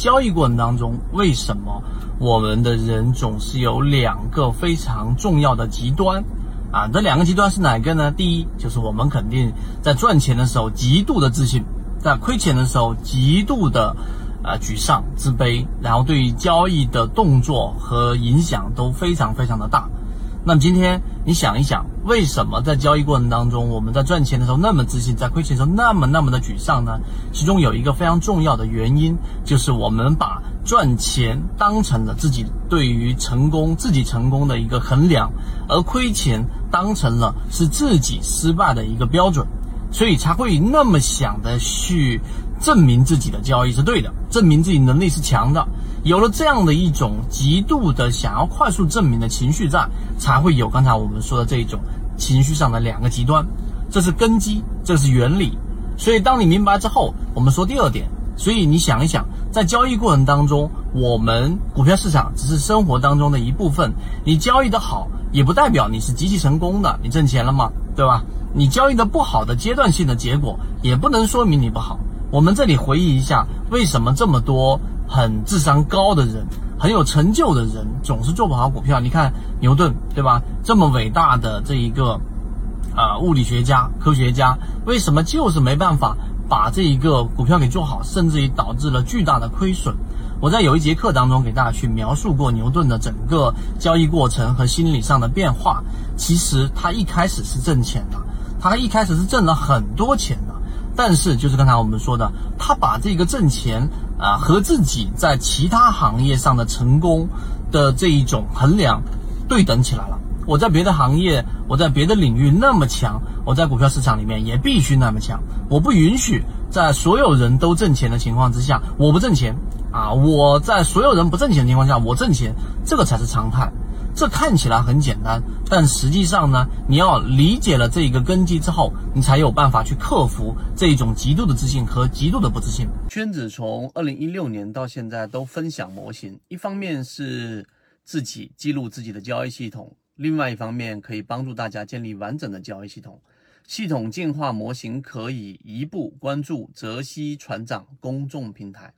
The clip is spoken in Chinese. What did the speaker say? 交易过程当中，为什么我们的人总是有两个非常重要的极端啊？这两个极端是哪个呢？第一，就是我们肯定在赚钱的时候极度的自信，在亏钱的时候极度的沮丧、自卑，然后对于交易的动作和影响都非常的大。那么今天你想一想，为什么在交易过程当中，我们在赚钱的时候那么自信，在亏钱的时候那么的沮丧呢？其中有一个非常重要的原因，就是我们把赚钱当成了自己对于成功、自己成功的一个衡量，而亏钱当成了是自己失败的一个标准，所以才会那么想的去证明自己的交易是对的，证明自己能力是强的。有了这样的一种极度的想要快速证明的情绪在，才会有刚才我们说的这一种情绪上的两个极端，这是根基，这是原理。所以当你明白之后，我们说第二点。所以你想一想，在交易过程当中，我们股票市场只是生活当中的一部分，你交易的好也不代表你是极其成功的，你挣钱了吗？对吧？你交易的不好的阶段性的结果也不能说明你不好。我们这里回忆一下，为什么这么多很智商高的人，很有成就的人，总是做不好股票？你看牛顿，对吧？这么伟大的这一个物理学家、科学家，为什么就是没办法把这一个股票给做好，甚至于导致了巨大的亏损？我在有一节课当中给大家去描述过牛顿的整个交易过程和心理上的变化。其实他一开始是挣钱的，他一开始是挣了很多钱的，但是就是刚才我们说的，他把这个挣钱和自己在其他行业上的成功的这一种衡量对等起来了。我在别的行业，我在别的领域那么强，我在股票市场里面也必须那么强。我不允许在所有人都挣钱的情况之下我不挣钱啊！我在所有人不挣钱的情况下我挣钱，这个才是常态。这看起来很简单，但实际上呢，你要理解了这个根基之后，你才有办法去克服这一种极度的自信和极度的不自信。圈子从2016年到现在都分享模型，一方面是自己记录自己的交易系统，另外一方面可以帮助大家建立完整的交易系统。系统进化模型可以一步关注泽西船长公众平台。